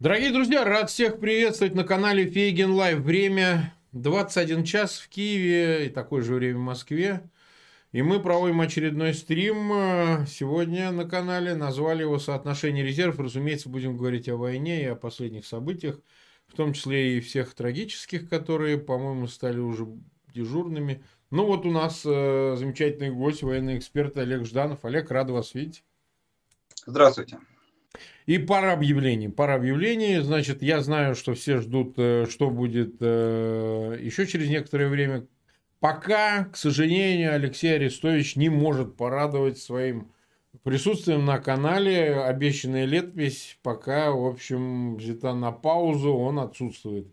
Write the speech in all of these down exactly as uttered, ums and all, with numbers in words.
Дорогие друзья, рад всех приветствовать на канале Фейгин Лайв. Время двадцать один час в Киеве и такое же время в Москве. И мы проводим очередной стрим сегодня на канале. Назвали его «Соотношение резервов». Разумеется, будем говорить о войне и о последних событиях, в том числе и всех трагических, которые, по-моему, стали уже дежурными. Ну вот у нас замечательный гость, военный эксперт Олег Жданов. Олег, рад вас видеть. Здравствуйте. И пара объявлений. Пара объявлений. Значит, я знаю, что все ждут, что будет еще через некоторое время. Пока, к сожалению, Алексей Арестович не может порадовать своим присутствием на канале. Обещанная летопись пока, в общем, взята на паузу, он отсутствует.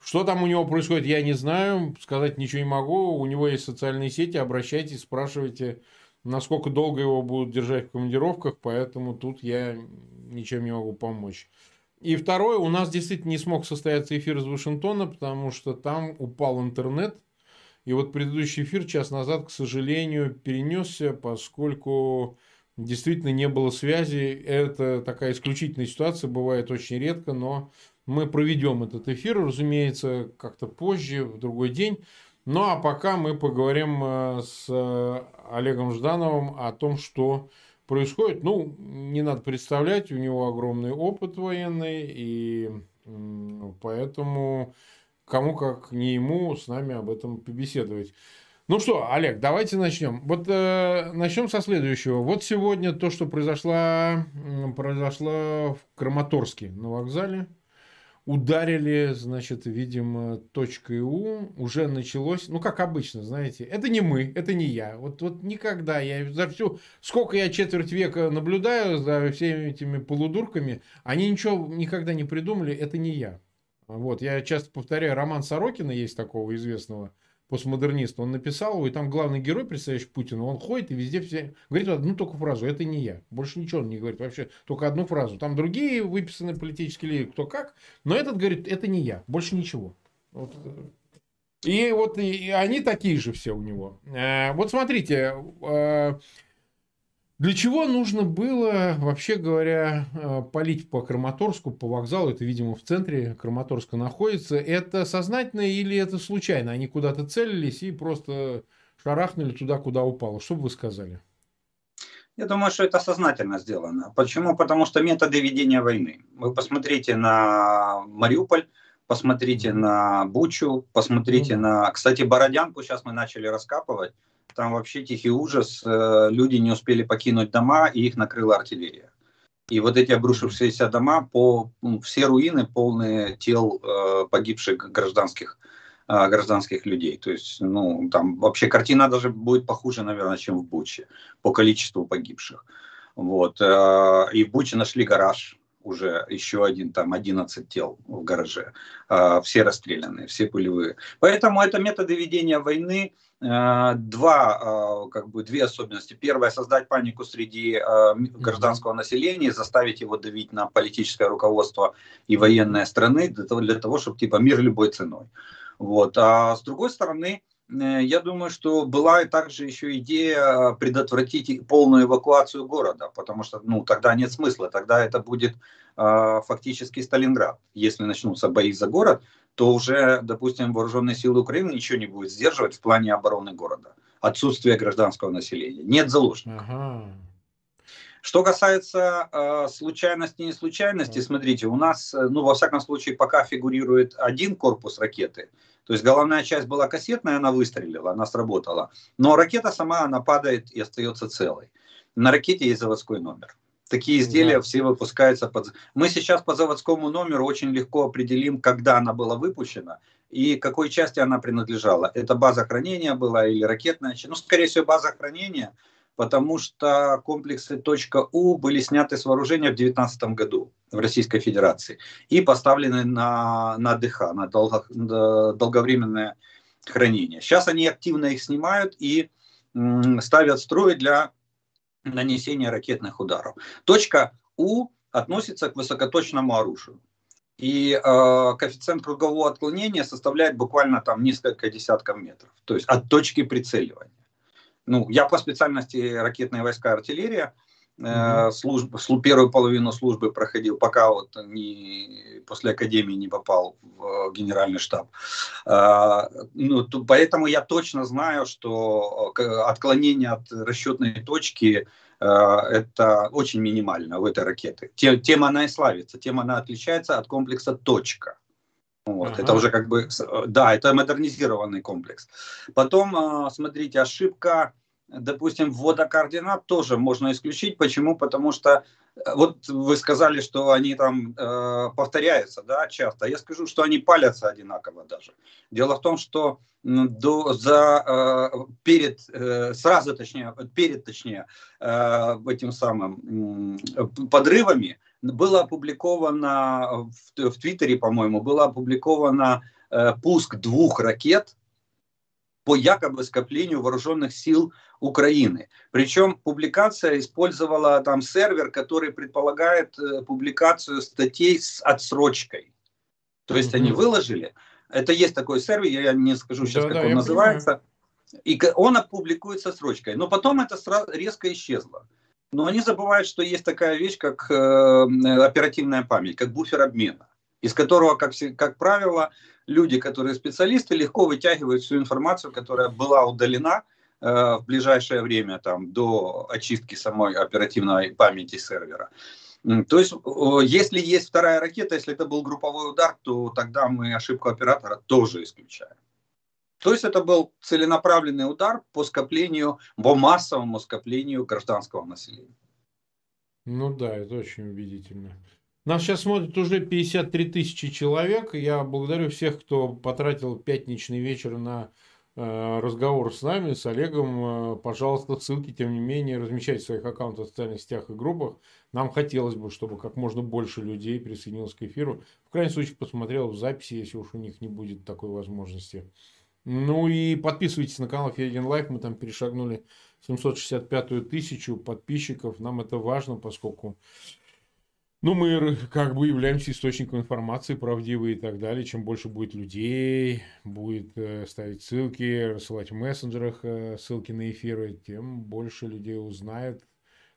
Что там у него происходит, я не знаю. Сказать ничего не могу. У него есть социальные сети. Обращайтесь, спрашивайте, насколько долго его будут держать в командировках, поэтому тут я ничем не могу помочь. И второе, у нас действительно не смог состояться эфир из Вашингтона, потому что там упал интернет. И вот предыдущий эфир час назад, к сожалению, перенесся, поскольку действительно не было связи. Это такая исключительная ситуация, бывает очень редко, но мы проведем этот эфир, разумеется, как-то позже, в другой день. Ну, а пока мы поговорим с Олегом Ждановым о том, что происходит. Ну, не надо представлять, у него огромный опыт военный, и поэтому кому, как не ему, с нами об этом побеседовать. Ну что, Олег, давайте начнем. Вот э, начнем со следующего. Вот сегодня то, что произошло, произошло в Краматорске на вокзале. Ударили, значит, видимо, точкой У. Уже началось, ну, как обычно, знаете, это не мы, это не я. Вот, вот никогда я за всю, сколько я четверть века наблюдаю за всеми этими полудурками, они ничего никогда не придумали, это не я. Вот, я часто повторяю, Роман Сорокина, есть такого известного постмодерниста, он написал его, и там главный герой, представляющий Путина, он ходит и везде все говорит одну только фразу, это не я. Больше ничего он не говорит, вообще только одну фразу. Там другие выписаны политические лидеры, кто как, но этот говорит, это не я, больше ничего. Вот. И вот и они такие же все у него. Вот смотрите, для чего нужно было, вообще говоря, палить по Краматорску, по вокзалу, это, видимо, в центре Краматорска находится, это сознательно или это случайно? Они куда-то целились и просто шарахнули туда, куда упало. Что бы вы сказали? Я думаю, что это сознательно сделано. Почему? Потому что методы ведения войны. Вы посмотрите на Мариуполь, посмотрите на Бучу, посмотрите mm-hmm. на... Кстати, Бородянку сейчас мы начали раскапывать. Там вообще тихий ужас, люди не успели покинуть дома, и их накрыла артиллерия. И вот эти обрушившиеся дома, по, все руины полные тел погибших гражданских, гражданских людей. То есть, ну, там вообще картина даже будет похуже, наверное, чем в Буче, по количеству погибших. Вот. И в Буче нашли гараж, уже еще один, там одиннадцать тел в гараже. Все расстреляны, все пулевые. Поэтому это методы ведения войны. Два, как бы, две особенности. Первая – создать панику среди гражданского населения, заставить его давить на политическое руководство и военные страны для того, для того чтобы типа мир любой ценой. Вот. А с другой стороны, я думаю, что была также еще идея предотвратить полную эвакуацию города, потому что, ну, тогда нет смысла, тогда это будет фактически Сталинград. Если начнутся бои за город, то уже, допустим, вооруженные силы Украины ничего не будет сдерживать в плане обороны города. Отсутствие гражданского населения. Нет заложников. Ага. Что касается э, случайности и не случайности, ага. смотрите, у нас, ну, во всяком случае, пока фигурирует один корпус ракеты. То есть головная часть была кассетная, она выстрелила, она сработала. Но ракета сама, она падает и остается целой. На ракете есть заводской номер. Такие изделия да. все выпускаются под... Мы сейчас по заводскому номеру очень легко определим, когда она была выпущена и какой части она принадлежала. Это база хранения была или ракетная часть? Ну, скорее всего, база хранения, потому что комплексы «Точка-У» были сняты с вооружения в две тысячи девятнадцатом году в Российской Федерации и поставлены на, на ДХ, на долго, долговременное хранение. Сейчас они активно их снимают и м, ставят в строй для нанесения ракетных ударов. Точка У относится к высокоточному оружию. И э, коэффициент кругового отклонения составляет буквально там несколько десятков метров. То есть от точки прицеливания. Ну, я по специальности ракетные войска и артиллерия. Mm-hmm. служб, первую половину службы проходил, пока вот не, после академии не попал в генеральный штаб. Ну, то, поэтому я точно знаю, что отклонение от расчетной точки это очень минимально в этой ракете. Тем, тем она и славится, тем она отличается от комплекса «Точка». Вот, ага. Это уже как бы, да, это модернизированный комплекс. Потом, смотрите, ошибка, допустим, ввода координат тоже можно исключить. Почему? Потому что, вот вы сказали, что они там э, повторяются, да, часто. Я скажу, что они палятся одинаково даже. Дело в том, что до, за, э, перед, э, сразу точнее, перед точнее, э, этим самым э, подрывами, было опубликовано, в, в Твиттере, по-моему, было опубликовано э, пуск двух ракет по якобы скоплению вооруженных сил Украины. Причем публикация использовала там сервер, который предполагает э, публикацию статей с отсрочкой. То есть mm-hmm. они выложили, это есть такой сервер, я не скажу сейчас, да, как да, он называется, понимаю. И он опубликует с отсрочкой. Но потом это сразу резко исчезло. Но они забывают, что есть такая вещь, как э, оперативная память, как буфер обмена, из которого, как, как правило, люди, которые специалисты, легко вытягивают всю информацию, которая была удалена э, в ближайшее время там, до очистки самой оперативной памяти сервера. То есть, э, если есть вторая ракета, если это был групповой удар, то тогда мы ошибку оператора тоже исключаем. То есть это был целенаправленный удар по скоплению, по массовому скоплению гражданского населения. Ну да, это очень убедительно. Нас сейчас смотрят уже пятьдесят три тысячи человек. Я благодарю всех, кто потратил пятничный вечер на э, разговор с нами, с Олегом. Пожалуйста, ссылки, тем не менее, размещайте в своих аккаунтах в социальных сетях и группах. Нам хотелось бы, чтобы как можно больше людей присоединилось к эфиру. В крайнем случае, посмотрел в записи, если уж у них не будет такой возможности. Ну и подписывайтесь на канал Фейгин Лайв. Мы там перешагнули семьсот шестьдесят пятую тысячу подписчиков. Нам это важно, поскольку ну, мы как бы являемся источником информации правдивой и так далее. Чем больше будет людей, будет э, ставить ссылки, рассылать в мессенджерах э, ссылки на эфиры, тем больше людей узнает,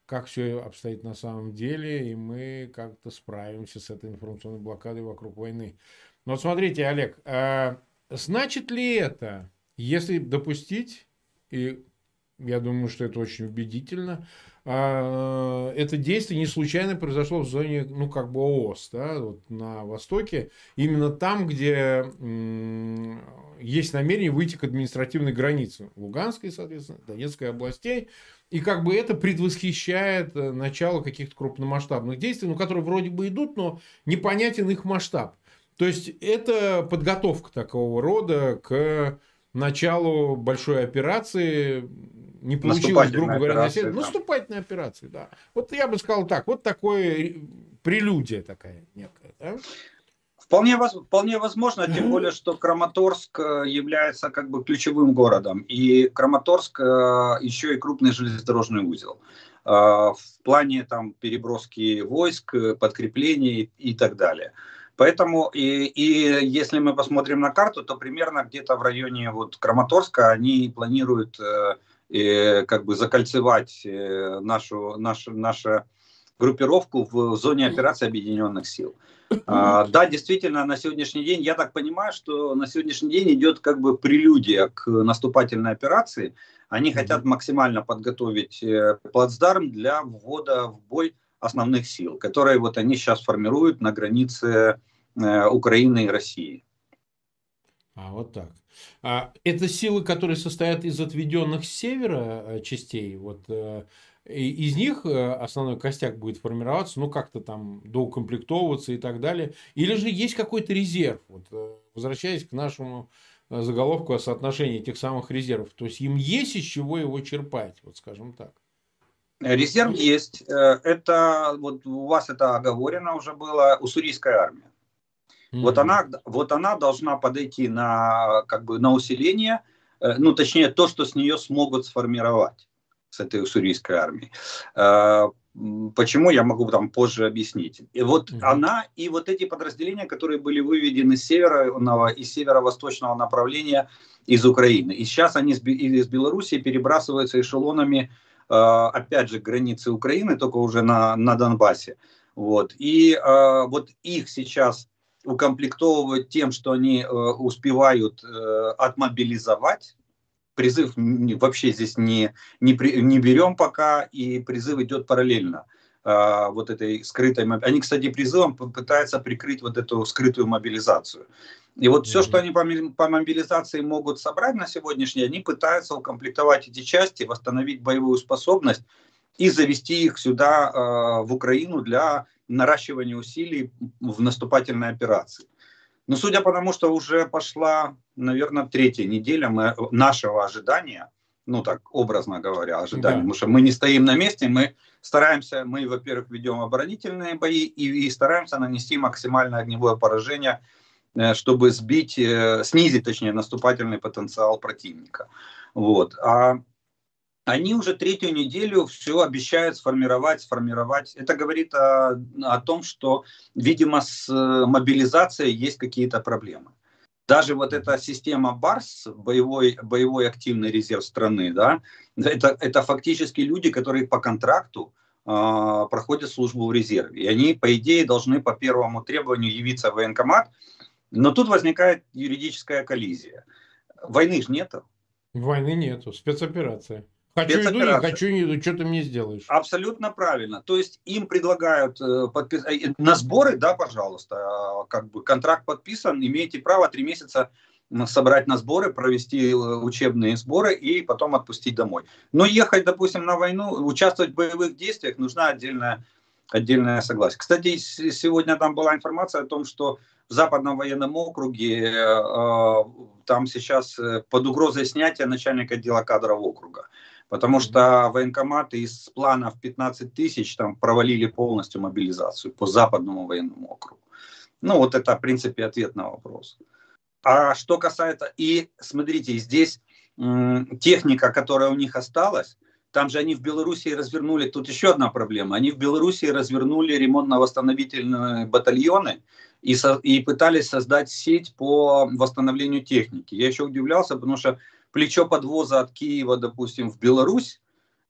как все обстоит на самом деле. И мы как-то справимся с этой информационной блокадой вокруг войны. Но вот смотрите, Олег... Э, Значит ли это, если допустить, и я думаю, что это очень убедительно, это действие не случайно произошло в зоне, ну, как бы ООС, да, вот на Востоке, именно там, где есть намерение выйти к административной границе Луганской, соответственно, Донецкой областей, и как бы это предвосхищает начало каких-то крупномасштабных действий, ну, которые вроде бы идут, но непонятен их масштаб. То есть, это подготовка такого рода к началу большой операции, не получилось, грубо говоря, операция, да. Наступательной операции, да. Вот я бы сказал так, вот такое прелюдия такая некая, да? Вполне, вполне возможно, mm-hmm. тем более, что Краматорск является как бы ключевым городом, и Краматорск еще и крупный железнодорожный узел. В плане там переброски войск, подкреплений и так далее. Поэтому, и, и если мы посмотрим на карту, то примерно где-то в районе вот Краматорска они планируют э, э, как бы закольцевать э, нашу, нашу, нашу группировку в зоне операции Объединенных Сил. А, да, действительно, на сегодняшний день, я так понимаю, что на сегодняшний день идет как бы прелюдия к наступательной операции. Они хотят максимально подготовить плацдарм для ввода в бой основных сил, которые вот они сейчас формируют на границе э, Украины и России. А вот так. А, это силы, которые состоят из отведенных с севера частей. Вот э, из них основной костяк будет формироваться, ну как-то там доукомплектовываться и так далее. Или же есть какой-то резерв. Вот, возвращаясь к нашему заголовку о соотношении этих самых резервов, то есть им есть из чего его черпать, вот скажем так. Резерв есть. Это вот у вас это оговорено уже было. Уссурийская армия. Mm-hmm. Вот она, вот она должна подойти на как бы на усиление, ну точнее то, что с нее смогут сформировать с этой уссурийской армией. Почему я могу там позже объяснить? И вот mm-hmm. она и вот эти подразделения, которые были выведены с северного и северо-восточного направления из Украины, и сейчас они из Белоруссии перебрасываются эшелонами опять же, границы Украины, только уже на, на Донбассе. Вот. И вот их сейчас укомплектовывают тем, что они успевают отмобилизовать. Призыв вообще здесь не, не, при, не берем пока, и призыв идет параллельно. Э, вот этой скрытой мобилизации. Они, кстати, призывом пытаются прикрыть вот эту скрытую мобилизацию. И вот mm-hmm. все, что они по, по мобилизации могут собрать на сегодняшний день, они пытаются укомплектовать эти части, восстановить боевую способность и завести их сюда, э, в Украину, для наращивания усилий в наступательной операции. Но судя по тому, что уже пошла, наверное, третья неделя мы, нашего ожидания, ну так образно говоря, ожидания, да. Потому что мы не стоим на месте, мы стараемся, мы, во-первых, ведем оборонительные бои и, и стараемся нанести максимальное огневое поражение, чтобы сбить, снизить, точнее, наступательный потенциал противника. Вот. А они уже третью неделю все обещают сформировать, сформировать. Это говорит о, о том, что, видимо, с мобилизацией есть какие-то проблемы. Даже вот эта система БАРС, боевой, боевой активный резерв страны, да, это, это фактически люди, которые по контракту э, проходят службу в резерве. И они, по идее, должны по первому требованию явиться в военкомат. Но тут возникает юридическая коллизия. Войны же нету. Войны нету, спецоперация. Хочу иду, не хочу не иду, что ты мне сделаешь? Абсолютно правильно. То есть им предлагают э, подписать на сборы, да, пожалуйста, э, как бы контракт подписан, имеете право три месяца собрать на сборы, провести учебные сборы и потом отпустить домой. Но ехать, допустим, на войну, участвовать в боевых действиях, нужна отдельная, отдельная согласие. Кстати, сегодня там была информация о том, что в Западном военном округе э, там сейчас под угрозой снятия начальника отдела кадров округа. Потому что военкоматы из планов пятнадцать тысяч там провалили полностью мобилизацию по Западному военному округу. Ну вот это, в принципе, ответ на вопрос. А что касается... И смотрите, здесь м, техника, которая у них осталась, там же они в Беларуси развернули... Тут еще одна проблема. Они в Беларуси развернули ремонтно-восстановительные батальоны и, со, и пытались создать сеть по восстановлению техники. Я еще удивлялся, потому что плечо подвоза от Киева, допустим, в Беларусь,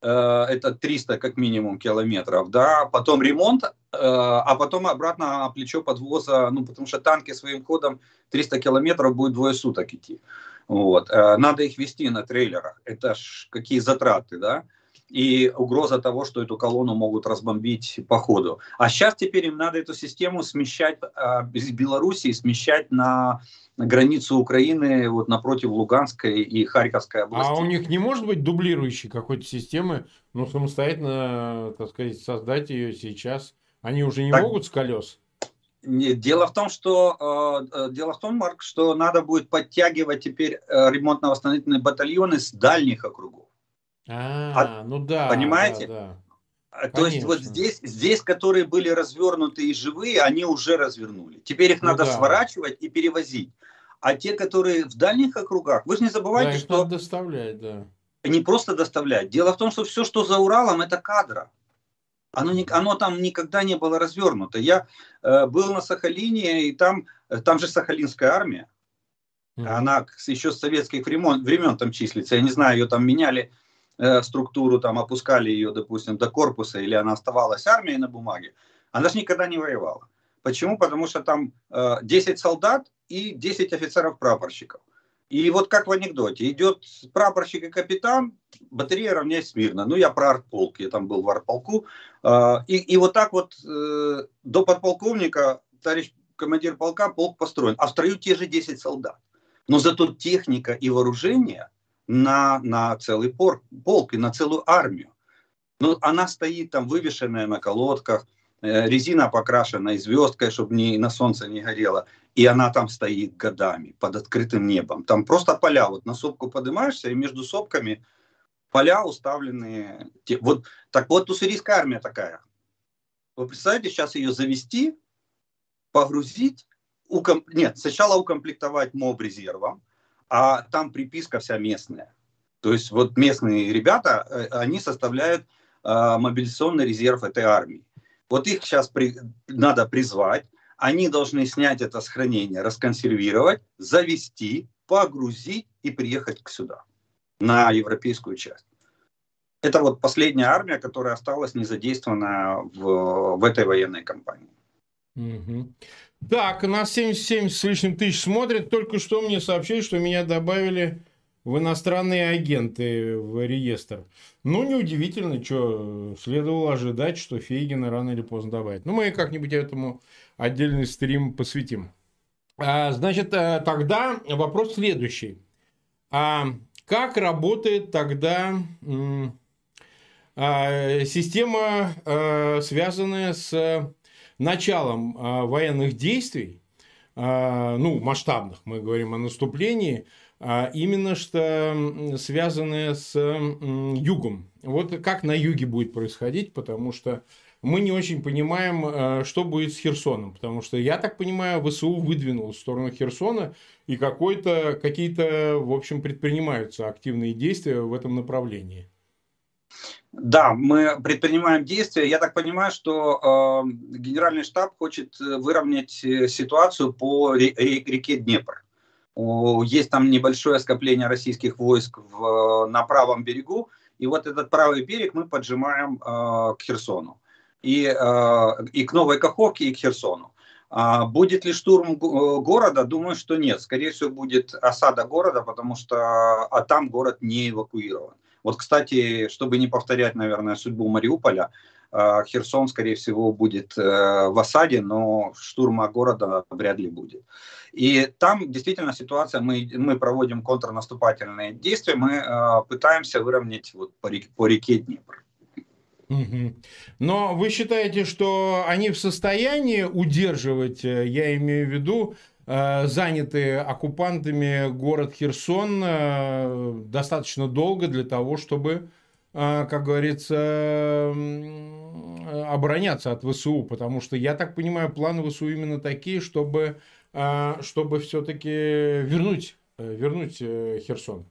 э, это триста как минимум километров, да, потом ремонт, э, а потом обратно плечо подвоза, ну, потому что танки своим ходом триста километров будет двое суток идти. Вот. Э, надо их везти на трейлерах, это ж какие затраты, да, и угроза того, что эту колонну могут разбомбить по ходу. А сейчас теперь им надо эту систему смещать э, из Беларуси, смещать на... на границу Украины, вот напротив Луганской и Харьковской области. А у них не может быть дублирующей какой-то системы, ну, самостоятельно, так сказать, создать ее сейчас? Они уже не так могут с колес? Нет, дело в том, что, э, дело в том, Марк, что надо будет подтягивать теперь ремонтно-восстановительные батальоны с дальних округов. А, а ну да. Понимаете? Да, да. То Конечно. Есть вот здесь, здесь, которые были развернуты и живые, они уже развернули. Теперь их ну надо да. сворачивать и перевозить. А те, которые в дальних округах, вы же не забывайте, да, что... доставлять, да. Не просто доставлять. Дело в том, что все, что за Уралом, это кадра. Оно, не, оно там никогда не было развернуто. Я э, был на Сахалине, и там, там же Сахалинская армия. Mm-hmm. Она еще с советских времен, времен там числится. Я не знаю, ее там меняли... структуру, там опускали ее, допустим, до корпуса, или она оставалась армией на бумаге, она же никогда не воевала. Почему? Потому что там э, десять солдат и десять офицеров-прапорщиков. И вот как в анекдоте, идет прапорщик и капитан, батарея равняется смирно. Ну, я про артполк, я там был в артполку. Э, и, и вот так вот э, до подполковника, товарищ командир полка, полк построен. А в строю те же десять солдат. Но зато техника и вооружение... На, на целый пор, полк и на целую армию. Ну, она стоит там вывешенная на колодках, э, резина покрашенная звездкой, чтобы не, на солнце не горело. И она там стоит годами под открытым небом. Там просто поля. Вот на сопку поднимаешься, и между сопками поля уставленные. Те, вот, так вот, уссурийская армия такая. Вы представляете, сейчас ее завести, погрузить, уком... нет, сначала укомплектовать моб-резервом, а там приписка вся местная. То есть вот местные ребята, они составляют э, мобилизационный резерв этой армии. Вот их сейчас при, надо призвать, они должны снять это с хранения, расконсервировать, завести, погрузить и приехать сюда, на европейскую часть. Это вот последняя армия, которая осталась незадействована в, в этой военной кампании. Угу. Так, нас семьдесят семь с лишним тысяч смотрят. Только что мне сообщили, что меня добавили в иностранные агенты, в реестр. Ну, неудивительно, что следовало ожидать, что Фейгина рано или поздно добавят. Ну, мы как-нибудь этому отдельный стрим посвятим. А, значит, тогда вопрос следующий. А как работает тогда система, связанная с началом военных действий, ну, масштабных, мы говорим о наступлении, именно что связанное с югом. Вот как на юге будет происходить, потому что мы не очень понимаем, что будет с Херсоном. Потому что, я так понимаю, ВСУ выдвинул в сторону Херсона, и какой-то, какие-то, в общем, предпринимаются активные действия в этом направлении. Да, мы предпринимаем действия. Я так понимаю, что э, Генеральный штаб хочет выровнять ситуацию по реке Днепр. Есть там небольшое скопление российских войск в, на правом берегу, и вот этот правый берег мы поджимаем э, к Херсону. И, э, и к Новой Каховке, и к Херсону. А будет ли штурм города? Думаю, что нет. Скорее всего, будет осада города, потому что а там город не эвакуирован. Вот, кстати, чтобы не повторять, наверное, судьбу Мариуполя, э, Херсон, скорее всего, будет э, в осаде, но штурма города вряд ли будет. И там действительно ситуация, мы, мы проводим контрнаступательные действия, мы э, пытаемся выровнять вот по, реке, по реке Днепр. Угу. Но вы считаете, что они в состоянии удерживать, я имею в виду, занятые оккупантами город Херсон достаточно долго для того, чтобы, как говорится, обороняться от ВСУ? Потому что, я так понимаю, планы ВСУ именно такие, чтобы, чтобы все-таки вернуть, вернуть Херсон.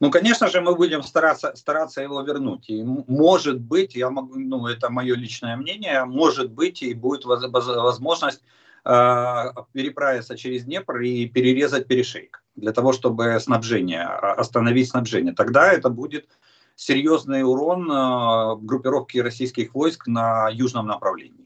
Ну, конечно же, мы будем стараться, стараться его вернуть. И может быть, я могу, ну, это мое личное мнение, может быть, и будет возможность э, переправиться через Днепр и перерезать перешейк, для того, чтобы снабжение, остановить снабжение. Тогда это будет серьезный урон э, группировке российских войск на южном направлении.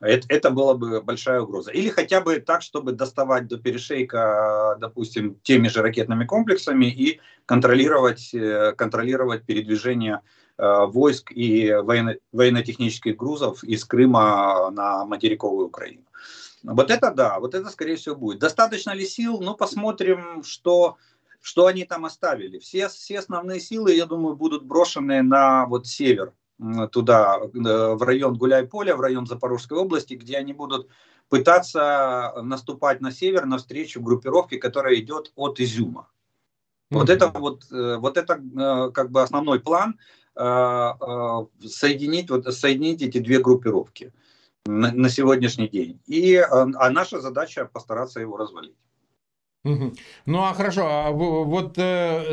Это, это была бы большая угроза. Или хотя бы так, чтобы доставать до перешейка, допустим, теми же ракетными комплексами и контролировать, контролировать передвижение э, войск и военно, военно-технических грузов из Крыма на материковую Украину. Вот это да, вот это скорее всего будет. Достаточно ли сил? Ну, посмотрим, что, что они там оставили. Все, все основные силы, я думаю, будут брошены на вот север, туда, в район Гуляйполя, в район Запорожской области, где они будут пытаться наступать на север навстречу группировке, которая идет от Изюма. Mm-hmm. Вот это, вот, вот это как бы основной план, соединить, вот, соединить эти две группировки на, на сегодняшний день. И, а наша задача постараться его развалить. Ну, а хорошо, а вот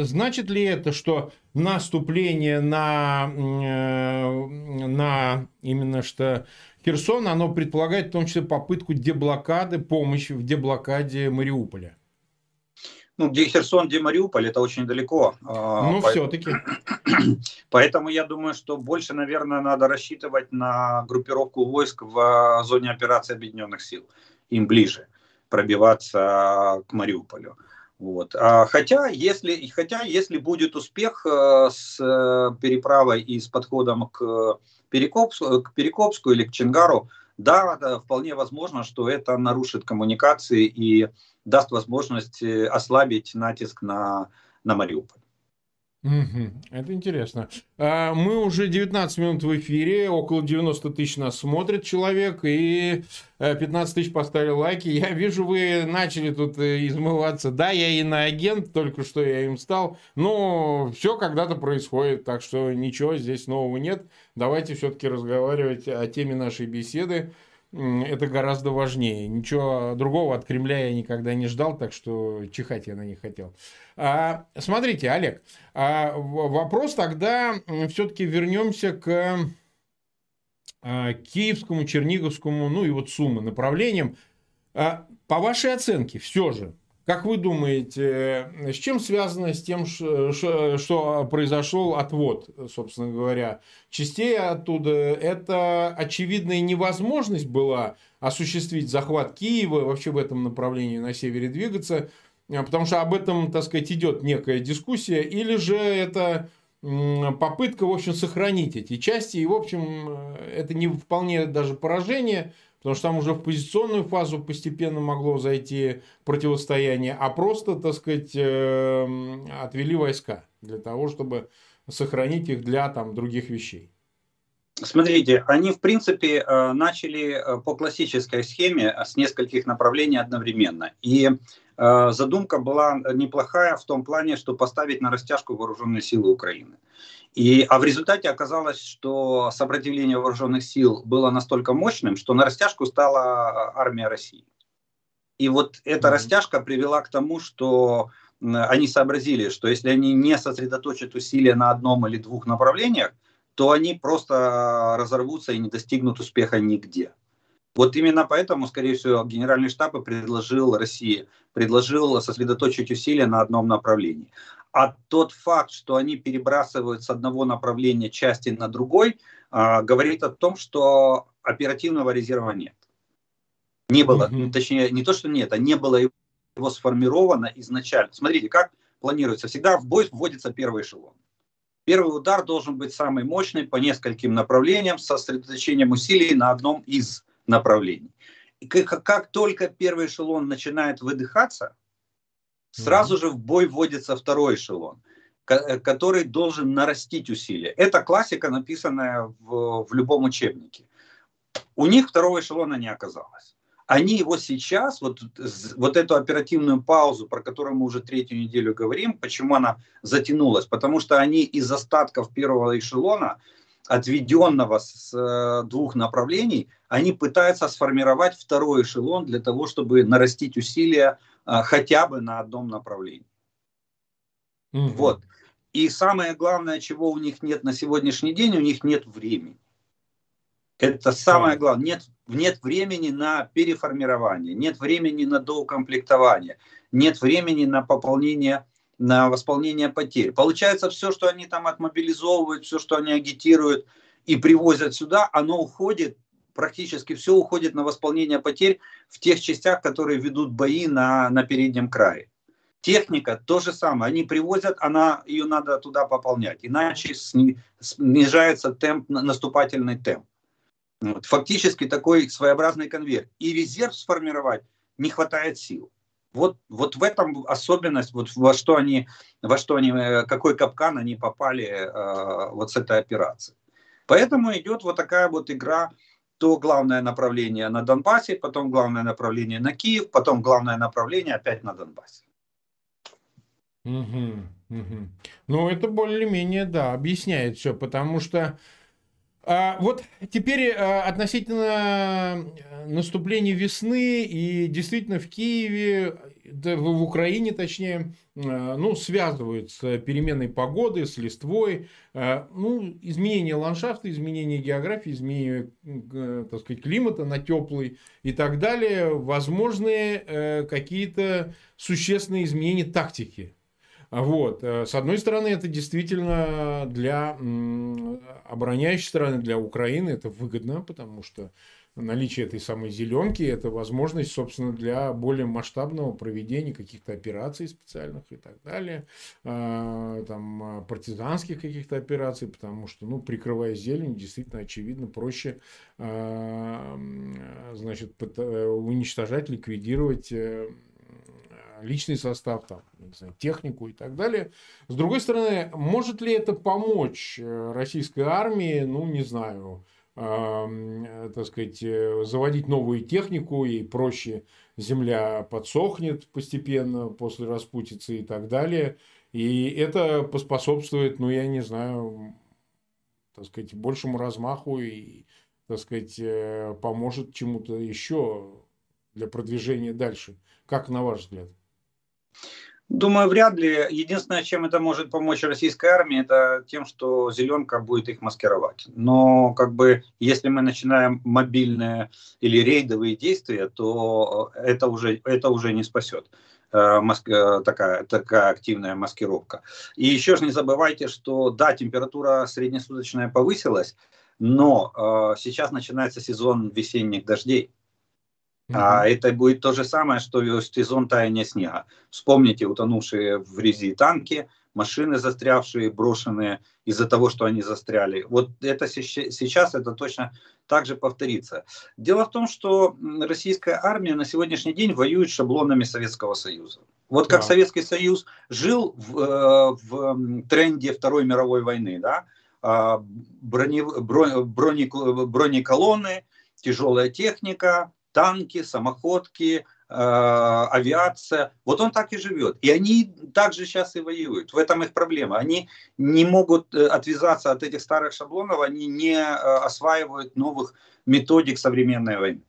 значит ли это, что наступление на, на именно что Херсон, оно предполагает в том числе попытку деблокады, помощи в деблокаде Мариуполя? Ну, где Херсон, где Мариуполь, это очень далеко. Ну, По... все-таки. Поэтому я думаю, что больше, наверное, надо рассчитывать на группировку войск в зоне операции Объединенных Сил, им ближе пробиваться к Мариуполю. Вот. А хотя, если, хотя, если будет успех с переправой и с подходом к Перекопску, к Перекопску или к Чингару, да, да, вполне возможно, что это нарушит коммуникации и даст возможность ослабить натиск на, на Мариуполь. Это интересно. Мы уже девятнадцать минут в эфире, около девяносто тысяч нас смотрит человек, и пятнадцать тысяч поставили лайки. Я вижу, вы начали тут измываться. Да, я иноагент, только что я им стал. Но все когда-то происходит, так что ничего здесь нового нет. Давайте все-таки разговаривать о теме нашей беседы. Это гораздо важнее. Ничего другого от Кремля я никогда не ждал, так что чихать я на них хотел. А, смотрите, Олег, а вопрос тогда, все-таки вернемся к а, киевскому, черниговскому, ну и вот Сумы направлениям. А, по вашей оценке, все же, Как вы думаете, с чем связано с тем, что произошел отвод, собственно говоря, частей оттуда? Это очевидная невозможность была осуществить захват Киева, вообще в этом направлении на севере двигаться, потому что об этом, так сказать, идет некая дискуссия, или же это попытка, в общем, сохранить эти части, и, в общем, это не вполне даже поражение, потому что там уже в позиционную фазу постепенно могло зайти противостояние, а просто, так сказать, отвели войска для того, чтобы сохранить их для там, других вещей. Смотрите, они, в принципе, начали по классической схеме с нескольких направлений одновременно. И задумка была неплохая в том плане, что поставить на растяжку вооруженные силы Украины. И, а в результате оказалось, что сопротивление вооруженных сил было настолько мощным, что на растяжку стала армия России. И вот эта mm-hmm. растяжка привела к тому, что они сообразили, что если они не сосредоточат усилия на одном или двух направлениях, то они просто разорвутся и не достигнут успеха нигде. Вот именно поэтому, скорее всего, Генеральный штаб и предложил России, предложил сосредоточить усилия на одном направлении. А тот факт, что они перебрасывают с одного направления части на другой, э, говорит о том, что оперативного резерва нет. Не было, mm-hmm. точнее, не то, что нет, а не было его сформировано изначально. Смотрите, как планируется. Всегда в бой вводится первый эшелон. Первый удар должен быть самый мощный по нескольким направлениям, со сосредоточением усилий на одном из направлений. И как, как только первый эшелон начинает выдыхаться, сразу же в бой вводится второй эшелон, который должен нарастить усилия. Это классика, написанная в, в любом учебнике. У них второго эшелона не оказалось. Они его сейчас, вот, вот эту оперативную паузу, про которую мы уже третью неделю говорим, почему она затянулась? Потому что они из остатков первого эшелона, отведенного с двух направлений, они пытаются сформировать второй эшелон для того, чтобы нарастить усилия хотя бы на одном направлении. Mm-hmm. Вот. И самое главное, чего у них нет на сегодняшний день, у них нет времени. Это самое главное. Нет, нет времени на переформирование, нет времени на доукомплектование, нет времени на пополнение, на восполнение потерь. Получается, все, что они там отмобилизовывают, все, что они агитируют и привозят сюда, оно уходит. Практически все уходит на восполнение потерь в тех частях, которые ведут бои на, на переднем крае. Техника то же самое. Они привозят, она, ее надо туда пополнять. Иначе сни, снижается темп, наступательный темп. Вот. Фактически такой своеобразный конвейер. И резерв сформировать не хватает сил. Вот, вот в этом особенность, вот во что они, во что они, какой капкан они попали э, вот с этой операцией. Поэтому идет вот такая вот игра. То главное направление на Донбассе, потом главное направление на Киев, потом главное направление опять на Донбассе. Угу, угу. Ну, это более-менее, да, объясняет все, потому что а, вот теперь а, относительно наступления весны и действительно в Киеве, да, в Украине точнее, а, ну, связывают с переменной погоды, с листвой, а, ну, изменение ландшафта, изменение географии, изменение, так сказать, климата на теплый и так далее, возможные а, какие-то существенные изменения тактики. Вот. С одной стороны, это действительно для обороняющей стороны, для Украины это выгодно, потому что наличие этой самой зеленки – это возможность, собственно, для более масштабного проведения каких-то операций специальных и так далее, там, партизанских каких-то операций, потому что, ну, прикрывая зелень, действительно, очевидно, проще, значит, уничтожать, ликвидировать личный состав, там, не знаю, технику и так далее. С другой стороны, может ли это помочь российской армии, ну, не знаю, э, так сказать, заводить новую технику, и проще земля подсохнет постепенно после распутицы и так далее. И это поспособствует, ну, я не знаю, так сказать, большему размаху и, так сказать, поможет чему-то еще для продвижения дальше. Как на ваш взгляд? Думаю, вряд ли. Единственное, чем это может помочь российской армии, это тем, что зеленка будет их маскировать. Но как бы, если мы начинаем мобильные или рейдовые действия, то это уже, это уже не спасет. такая, такая активная маскировка. И еще же не забывайте, что да, температура среднесуточная повысилась, но э, сейчас начинается сезон весенних дождей. Mm-hmm. А это будет то же самое, что сезон таяния снега. Вспомните утонувшие в грязи танки, машины застрявшие, брошенные из-за того, что они застряли. Вот это сейчас это точно так же повторится. Дело в том, что российская армия на сегодняшний день воюет шаблонами Советского Союза. Вот как yeah. Советский Союз жил в, в тренде Второй мировой войны, да? Брони, брони, бронеколонны, тяжелая техника, танки, самоходки, э, авиация. Вот он так и живет. И они также сейчас и воюют. В этом их проблема. Они не могут отвязаться от этих старых шаблонов, они не осваивают новых методик современной войны.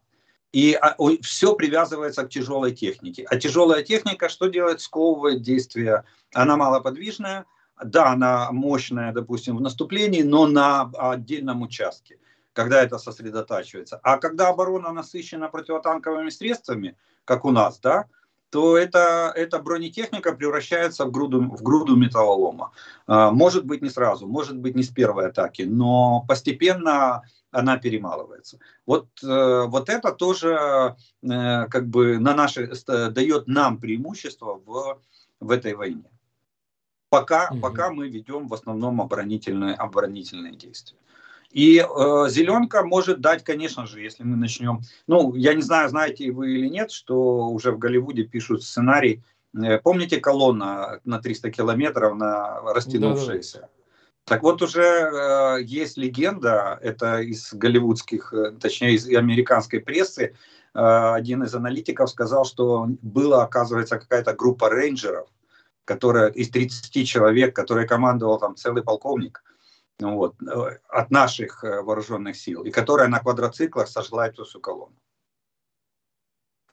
И все привязывается к тяжелой технике. А тяжелая техника что делает? Сковывает действия. Она малоподвижная. Да, она мощная, допустим, в наступлении, но на отдельном участке, когда это сосредотачивается. А когда оборона насыщена противотанковыми средствами, как у нас, да, то это, эта бронетехника превращается в груду, в груду металлолома. Может быть, не сразу, может быть, не с первой атаки, но постепенно она перемалывается. Вот, вот это тоже как бы на наши, дает нам преимущество в, в этой войне. Пока, mm-hmm. пока мы ведем в основном оборонительные, оборонительные действия. И э, зеленка может дать, конечно же, если мы начнем... Ну, я не знаю, знаете вы или нет, что уже в Голливуде пишут сценарий. Э, помните колонна на триста километров, на растянувшаяся? Mm-hmm. Так вот уже э, есть легенда, это из голливудских, точнее из американской прессы. Э, один из аналитиков сказал, что была, оказывается, какая-то группа рейнджеров, которая из тридцати человек, который командовал там целый полковник вот, от наших вооруженных сил, и которая на квадроциклах сожгла эту всю колонну,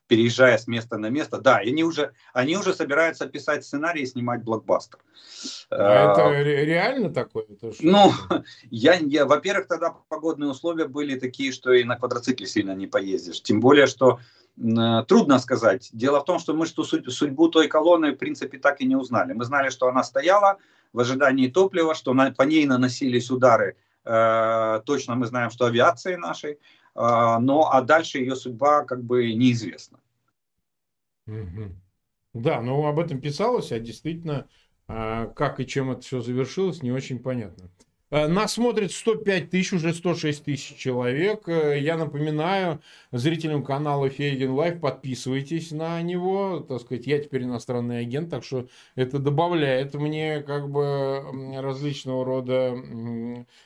переезжая с места на место. Да, и они уже, они уже собираются писать сценарий и снимать блокбастер. А это а, реально такое? Ну, я, я, во-первых, тогда погодные условия были такие, что и на квадроцикле сильно не поездишь. Тем более, что трудно сказать. Дело в том, что мы что судьбу той колонны, в принципе, так и не узнали. Мы знали, что она стояла в ожидании топлива, что на, по ней наносились удары. Э, точно мы знаем, что авиации нашей. Э, но а дальше ее судьба как бы неизвестна. Mm-hmm. Да, ну об этом писалось, а действительно, э, как и чем это все завершилось, не очень понятно. Нас смотрит сто пять тысяч, уже сто шесть тысяч человек. Я напоминаю зрителям канала Фейгин Лайв, подписывайтесь на него. Так сказать, я теперь иностранный агент, так что это добавляет мне как бы различного рода...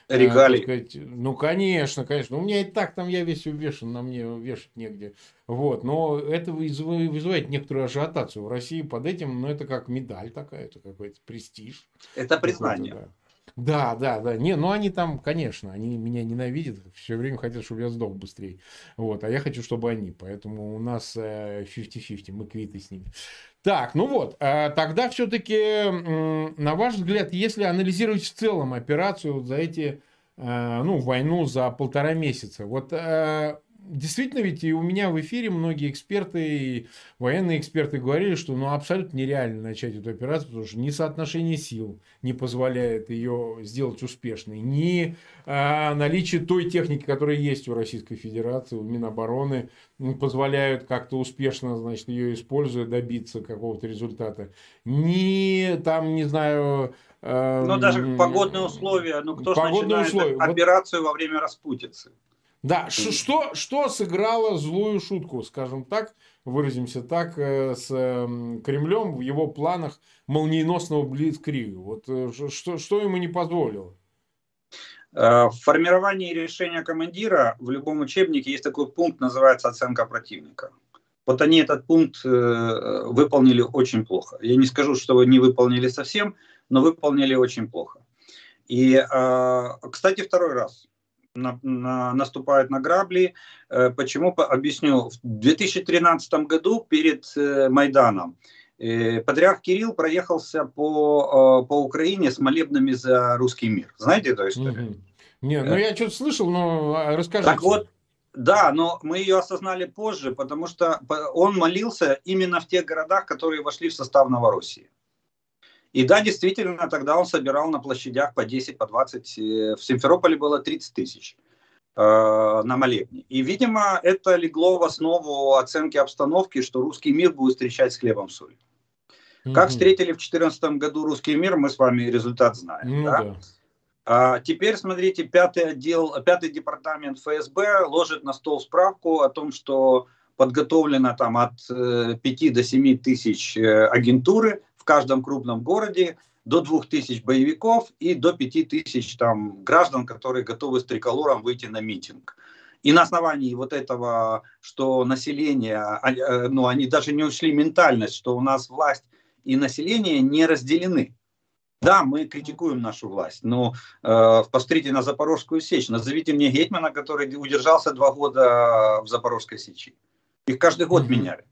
регалий. Сказать, ну, конечно, конечно. У меня и так там я весь увешан, на мне вешать негде. Вот, но это вызывает некоторую ажиотацию в России под этим. Но это как медаль такая, это какой-то престиж. Это признание. Да. Да, да, да. Не, ну они там, конечно, они меня ненавидят. Все время хотят, чтобы я сдох быстрее. Вот, а я хочу, чтобы они. Поэтому у нас пятьдесят на пятьдесят, мы квиты с ними. Так, ну вот, тогда все-таки, на ваш взгляд, если анализировать в целом операцию вот за эти, ну, войну за полтора месяца, вот... Действительно, ведь и у меня в эфире многие эксперты и военные эксперты говорили, что ну, абсолютно нереально начать эту операцию, потому что ни соотношение сил не позволяет ее сделать успешной, ни а, наличие той техники, которая есть у Российской Федерации, у Минобороны, позволяют как-то успешно, значит, ее используя, добиться какого-то результата, ни там, не знаю... Э, ну, даже погодные условия, ну, кто же начинает условия. Операцию вот... во время распутицы? Да, что, что сыграло злую шутку, скажем так, выразимся так, с Кремлем в его планах молниеносного блицкрига? Вот что, что ему не позволило? В формировании решения командира в любом учебнике есть такой пункт, называется оценка противника. Вот они этот пункт выполнили очень плохо. Я не скажу, что не выполнили совсем, но выполнили очень плохо. И, кстати, второй раз. На, на, наступают на грабли. Э, почему? По, объясню. В две тысячи тринадцатом году перед э, Майданом э, патриарх Кирилл проехался по, э, по Украине с молебными за русский мир. Знаете эту историю? Mm-hmm. Не, ну я что-то слышал, но расскажите. Так вот, Да, но мы ее осознали позже, потому что он молился именно в тех городах, которые вошли в состав Новороссии. И да, действительно, тогда он собирал на площадях по десять, по двадцать, в Симферополе было тридцать тысяч э, на молебне. И, видимо, это легло в основу оценки обстановки, что русский мир будет встречать с хлебом солью. Mm-hmm. Как встретили в две тысячи четырнадцатом году русский мир, мы с вами результат знаем. Mm-hmm. Да? А теперь, смотрите, пятый отдел, пятый департамент ФСБ ложит на стол справку о том, что подготовлено там от пяти до семи тысяч агентуры в каждом крупном городе, до двух тысяч боевиков и до пяти тысяч там граждан, которые готовы с триколором выйти на митинг. И на основании вот этого, что население, ну, они даже не учли ментальность, что у нас власть и население не разделены. Да, мы критикуем нашу власть, но э, посмотрите на Запорожскую сечь. Назовите мне гетьмана, который удержался два года в Запорожской сечи. Их каждый год меняли,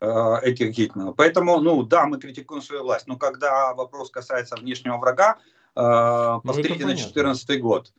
э, этих гетьманов. Поэтому, ну да, мы критикуем свою власть. Но когда вопрос касается внешнего врага, э, посмотрите на две тысячи четырнадцатый год.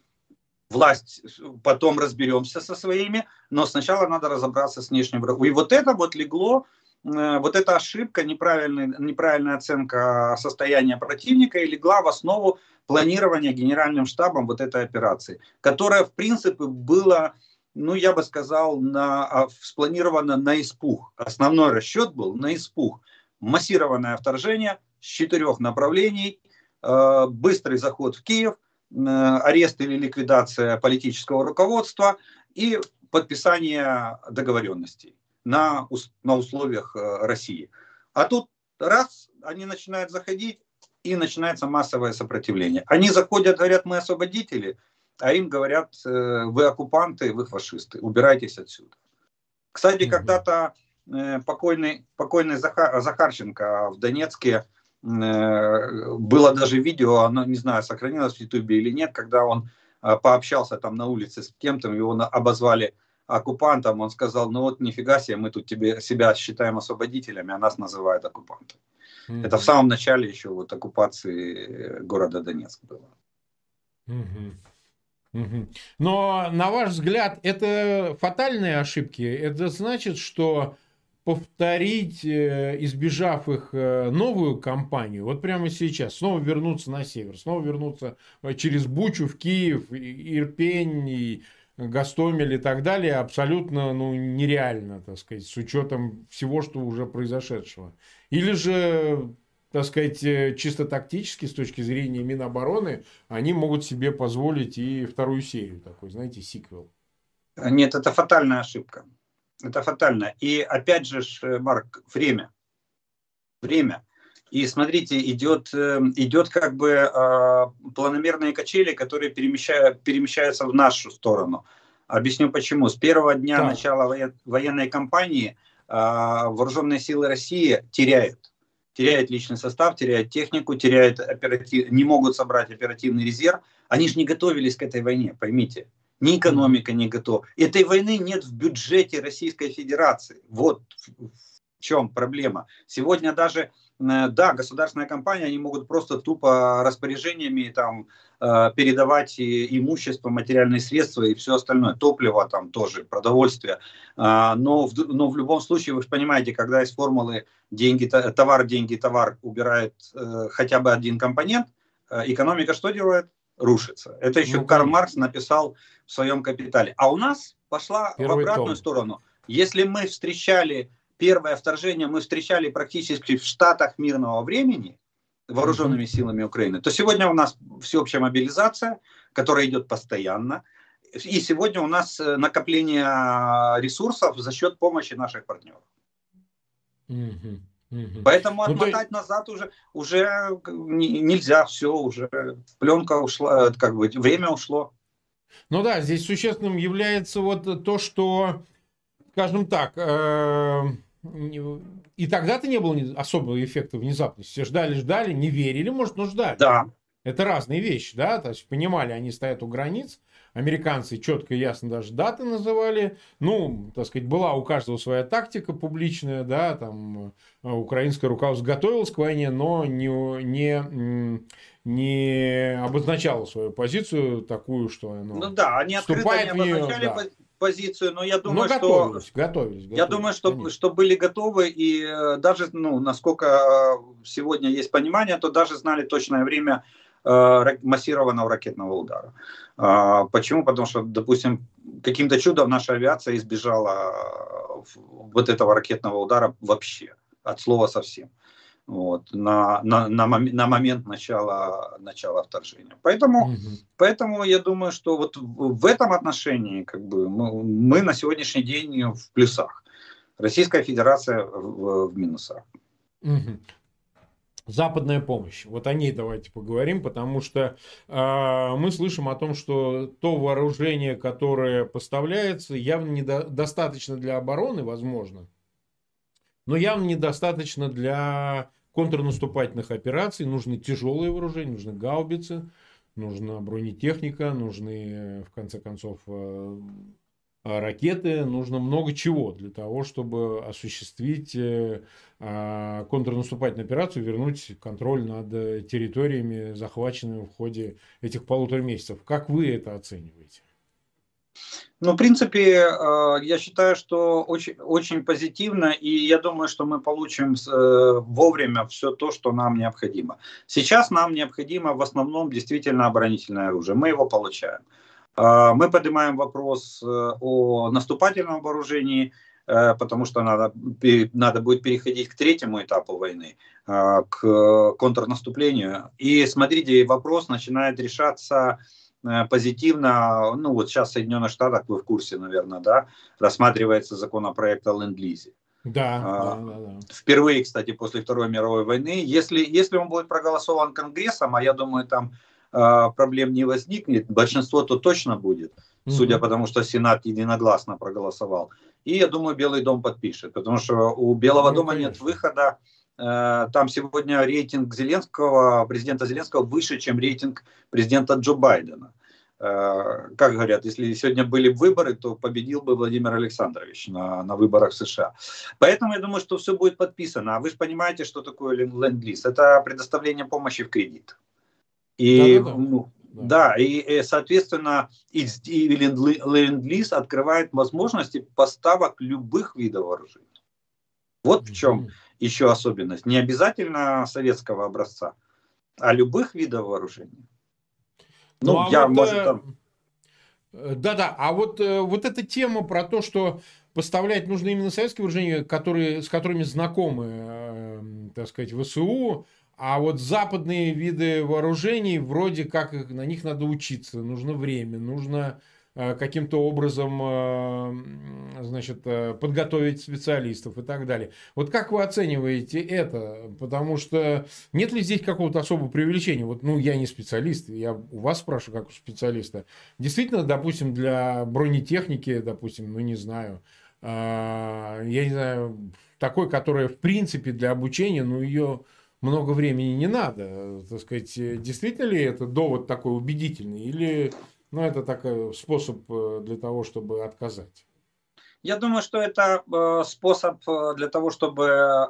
Власть, потом разберемся со своими, но сначала надо разобраться с внешним врагом. И вот это вот легло... Вот эта ошибка, неправильная, неправильная оценка состояния противника и легла в основу планирования генеральным штабом вот этой операции, которая, в принципе, была, ну, я бы сказал, на, спланирована на испуг. Основной расчет был на испуг. Массированное вторжение с четырех направлений, э, быстрый заход в Киев, э, арест или ликвидация политического руководства и подписание договоренностей на, на условиях э, России. А тут раз, они начинают заходить, и начинается массовое сопротивление. Они заходят, говорят, мы освободители, а им говорят, э, вы оккупанты, вы фашисты, убирайтесь отсюда. Кстати, mm-hmm. когда-то э, покойный, покойный Захар, Захарченко в Донецке, э, было даже видео, оно, не знаю, сохранилось в Ютубе или нет, когда он э, пообщался там на улице с кем-то, его на, обозвали оккупантом, он сказал, ну вот нифига себе, мы тут тебе, себя считаем освободителями, а нас называют оккупантом. Mm-hmm. Это в самом начале еще вот оккупации города Донецк было. Mm-hmm. Mm-hmm. Но, на ваш взгляд, это фатальные ошибки? Это значит, что повторить, избежав их, новую кампанию, вот прямо сейчас, снова вернуться на север, снова вернуться через Бучу в Киев, Ирпень и Гастомель и так далее, абсолютно, ну, нереально, так сказать, с учетом всего, что уже произошедшего. Или же, так сказать, чисто тактически, с точки зрения Минобороны, они могут себе позволить и вторую серию, такой, знаете, сиквел. Нет, это фатальная ошибка. Это фатально. И опять же, Марк, время. Время. И смотрите, идет, идет как бы э, планомерные качели, которые перемещают, перемещаются в нашу сторону. Объясню почему. С первого дня да. начала воен, военной кампании э, вооруженные силы России теряют. Теряют личный состав, теряют технику, теряют оператив, не могут собрать оперативный резерв. Они же не готовились к этой войне, поймите. Ни экономика не готова. Этой войны нет в бюджете Российской Федерации. Вот в чем проблема. Сегодня даже... Да, государственная компания, они могут просто тупо распоряжениями там, передавать имущество, материальные средства и все остальное, топливо там тоже, продовольствие. Но в, но в любом случае, вы же понимаете, когда из формулы деньги, товар, деньги, товар убирает хотя бы один компонент, экономика что делает? Рушится. Это еще ну, Карл Маркс написал в своем «Капитале». А у нас пошла в обратную том. сторону. Если мы встречали... Первое вторжение мы встречали практически в штатах мирного времени вооруженными силами Украины, то сегодня у нас всеобщая мобилизация, которая идет постоянно. И сегодня у нас накопление ресурсов за счет помощи наших партнеров. Mm-hmm. Mm-hmm. Поэтому ну, отмотать ты... назад уже, уже нельзя, все, уже пленка ушла, как бы время ушло. Ну да, здесь существенным является вот то, что, скажем так, э- и тогда-то не было особого эффекта внезапности. Все ждали-ждали, не верили, может, но ждали. Да. Это разные вещи, да, то есть понимали, они стоят у границ, американцы четко и ясно даже даты называли, ну, так сказать, была у каждого своя тактика публичная, да, там, украинское руководство готовилось к войне, но не, не, не обозначало свою позицию такую, что оно ну, да, они открыто не обозначали, да. позицию, но я думаю, ну, готовились, что готовились, готовились, я думаю, что, что были готовы, и даже, ну, насколько сегодня есть понимание, то даже знали точное время э, массированного ракетного удара. Э, почему? Потому что, допустим, каким-то чудом наша авиация избежала вот этого ракетного удара вообще, от слова совсем. Вот, на, на, на, мом, на момент начала, начала вторжения. Поэтому, угу. поэтому я думаю, что вот в этом отношении как бы, мы, мы на сегодняшний день в плюсах. Российская Федерация в, в минусах. Угу. Западная помощь. Вот о ней давайте поговорим, потому что э, мы слышим о том, что то вооружение, которое поставляется, явно недостаточно для обороны, возможно. Но явно недостаточно для контрнаступательных операций. Нужны тяжелые вооружения, нужны гаубицы, нужна бронетехника, нужны, в конце концов, ракеты. Нужно много чего для того, чтобы осуществить контрнаступательную операцию, вернуть контроль над территориями, захваченными в ходе этих полутора месяцев. Как вы это оцениваете? Ну, в принципе, я считаю, что очень, очень позитивно, и я думаю, что мы получим вовремя все то, что нам необходимо. Сейчас нам необходимо в основном действительно оборонительное оружие. Мы его получаем. Мы поднимаем вопрос о наступательном вооружении, потому что надо, надо будет переходить к третьему этапу войны, к контрнаступлению. И, смотрите, вопрос начинает решаться... позитивно, ну вот сейчас в Соединенных Штатах, вы в курсе, наверное, да, рассматривается законопроект о ленд-лизе. Да, а, да, да, да. Впервые, кстати, после Второй мировой войны. Если, если он будет проголосован Конгрессом, а я думаю, там а, проблем не возникнет, большинство то точно будет, mm-hmm. судя по тому, что Сенат единогласно проголосовал. И, я думаю, Белый дом подпишет, потому что у Белого mm-hmm. дома нет выхода. Там сегодня рейтинг Зеленского, президента Зеленского выше, чем рейтинг президента Джо Байдена. Как говорят, если сегодня были выборы, то победил бы Владимир Александрович на, на выборах в США. Поэтому я думаю, что все будет подписано. А вы же понимаете, что такое ленд-лиз? Это предоставление помощи в кредит. И, да, да, да. Ну, да, и, и соответственно, и, и ленд-лиз открывает возможности поставок любых видов вооружений. Вот в чем еще особенность. Не обязательно советского образца, а любых видов вооружений. Ну, ну а я, вот, может, там... Да-да, а вот, вот эта тема про то, что поставлять нужно именно советские вооружения, которые, с которыми знакомы, так сказать, ВСУ, а вот западные виды вооружений, вроде как на них надо учиться, нужно время, нужно... каким-то образом, значит, подготовить специалистов и так далее. Вот как вы оцениваете это? Потому что нет ли здесь какого-то особого преувеличения? Вот, ну, я не специалист, я у вас спрашиваю, как у специалиста. Действительно, допустим, для бронетехники, допустим, ну, не знаю, я не знаю, такой, которая, в принципе, для обучения, ну, ее... много времени не надо. Так сказать, действительно ли это довод такой убедительный? Или... Ну, это такой способ для того, чтобы отказать. Я думаю, что это способ для того, чтобы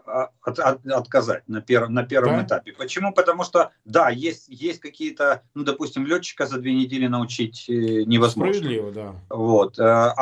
от, от, отказать на, пер, на первом да? этапе. Почему? Потому что, да, есть, есть какие-то, ну, допустим, летчика за две недели научить невозможно. Справедливо, да. Вот.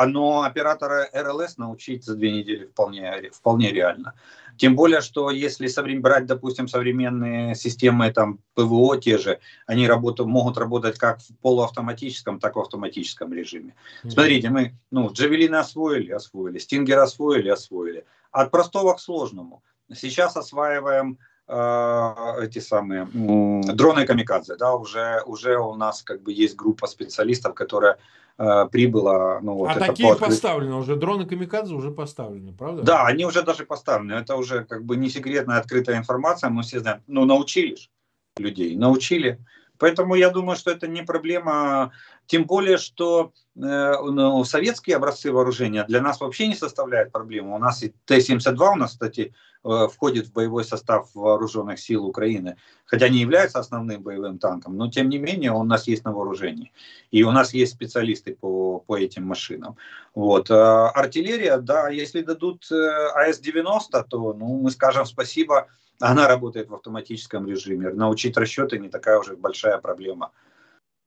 Но оператора эр эл эс научить за две недели вполне, вполне реально. Тем более, что если брать, допустим, современные системы, там, пэ вэ о те же, они работают, могут работать как в полуавтоматическом, так и в автоматическом режиме. Mm-hmm. Смотрите, мы, ну, джавелины освоили, освоили, стингер освоили, освоили. От простого к сложному. Сейчас осваиваем э, эти самые э, дроны камикадзе. Да, уже, уже у нас как бы есть группа специалистов, которая э, прибыла. Ну, вот а это такие по... поставлены уже, дроны камикадзе уже поставлены, правда? Да, они уже даже поставлены. Это уже как бы не секретная открытая информация, мы все знаем. Ну, научили же людей, научили. Поэтому я думаю, что это не проблема, тем более, что э, ну, советские образцы вооружения для нас вообще не составляют проблему. У нас и тэ семьдесят два, у нас, кстати, э, входит в боевой состав вооруженных сил Украины, хотя не является основным боевым танком, но тем не менее он у нас есть на вооружении. И у нас есть специалисты по, по этим машинам. Вот. А артиллерия, да, если дадут а эс девяносто, то ну, мы скажем спасибо. Она работает в автоматическом режиме. Научить расчеты не такая уже большая проблема.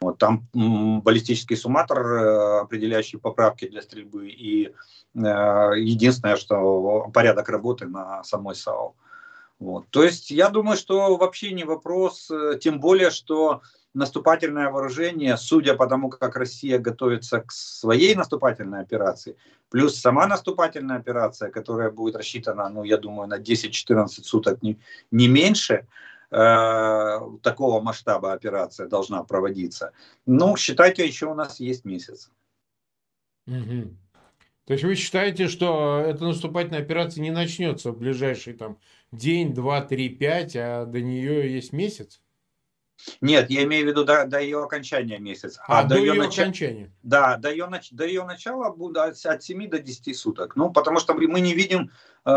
Вот, там м, баллистический сумматор, э, определяющий поправки для стрельбы, и э, единственное, что порядок работы на самой САУ. Вот. То есть я думаю, что вообще не вопрос, э, тем более, что наступательное вооружение, судя по тому, как Россия готовится к своей наступательной операции, плюс сама наступательная операция, которая будет рассчитана, ну, я думаю, на десять-четырнадцать суток, не, не меньше, э, такого масштаба операция должна проводиться. Ну, считайте, еще у нас есть месяц. Угу. То есть вы считаете, что эта наступательная операция не начнется в ближайший там день, два, три, пять, а до нее есть месяц? Нет, я имею в виду до, до ее окончания месяца. А, а до, до ее нач... окончания? Да, до ее, до ее начала будет от семи до десяти суток. Ну, потому что мы не видим, э,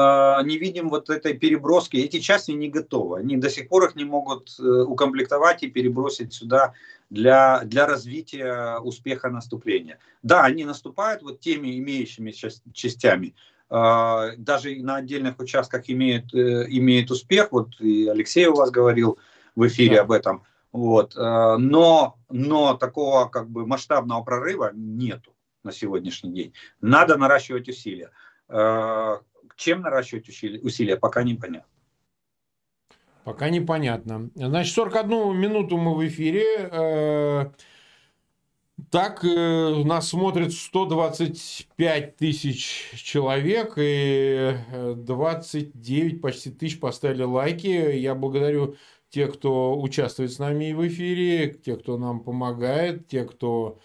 не видим вот этой переброски. Эти части не готовы. Они до сих пор их не могут укомплектовать и перебросить сюда для, для развития успеха наступления. Да, они наступают вот теми имеющимися частями. Э, даже на отдельных участках имеют, э, имеют успех. Вот и Алексей у вас говорил в эфире, да, об этом. Вот. Но, но такого как бы масштабного прорыва нету на сегодняшний день. Надо наращивать усилия. Чем наращивать усилия, пока непонятно. Пока непонятно. Значит, сорок одну минуту мы в эфире. Так, нас смотрит сто двадцать пять тысяч человек, и двадцать девять почти тысяч поставили лайки. Я благодарю те, кто участвует с нами в эфире, те, кто нам помогает, те, кто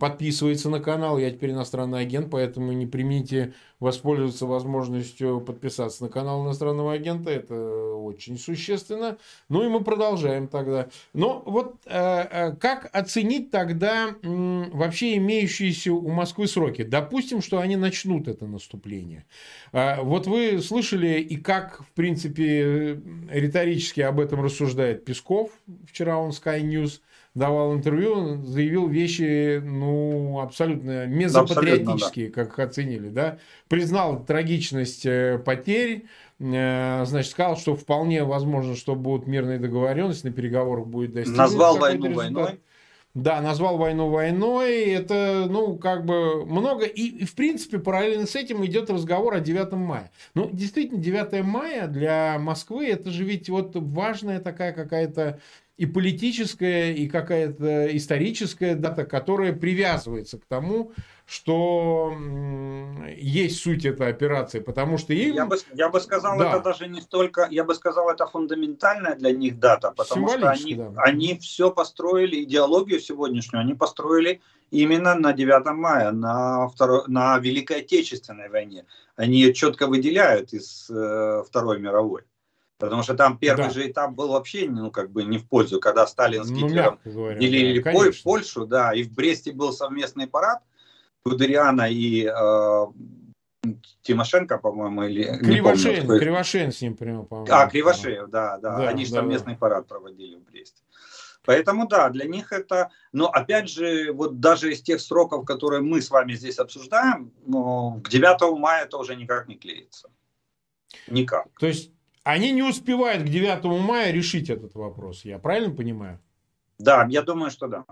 подписывается на канал. Я теперь иностранный агент, поэтому не премите воспользоваться возможностью подписаться на канал иностранного агента. Это очень существенно. Ну и мы продолжаем тогда. Но вот э, как оценить тогда э, вообще имеющиеся у Москвы сроки? Допустим, что они начнут это наступление. Э, вот вы слышали, и как, в принципе, риторически об этом рассуждает Песков. Вчера он Sky News давал интервью, заявил вещи, ну, абсолютно мезопатриотические, абсолютно, да, как оценили, да. Признал трагичность потерь, значит, сказал, что вполне возможно, что будут мирные договоренности, на переговорах будет достигнут. Назвал войну результат. войной. Да, назвал войну войной. Это, ну, как бы много. И, и, в принципе, параллельно с этим идет разговор о девятом мая. Ну, действительно, девятое мая для Москвы, это же ведь вот важная такая какая-то и политическая, и какая-то историческая дата, которая привязывается к тому, что есть суть этой операции, потому что им... Я бы, я бы сказал, да, это даже не столько... Я бы сказал, это фундаментальная для них дата, потому что они, да, они все построили, идеологию сегодняшнюю, они построили именно на девятом мая, на, второй, на Великой Отечественной войне. Они ее четко выделяют из э, Второй мировой. Потому что там первый, да, же этап был вообще, ну, как бы не в пользу, когда Сталин с Гитлером, ну, говоря, делили, да, Поль, Польшу, да, и в Бресте был совместный парад Гудериана и э, Тимошенко, по-моему, или... Кривошейн, помню, Кривошейн с ним прямо, по-моему. А, Кривошеев, да, да, да, они же, да, совместный, да, парад проводили в Бресте. Поэтому, да, для них это... Но, опять же, вот даже из тех сроков, которые мы с вами здесь обсуждаем, ну, к девятому мая это уже никак не клеится. Никак. То есть они не успевают к девятому мая решить этот вопрос. Я правильно понимаю? Да, я думаю, что да.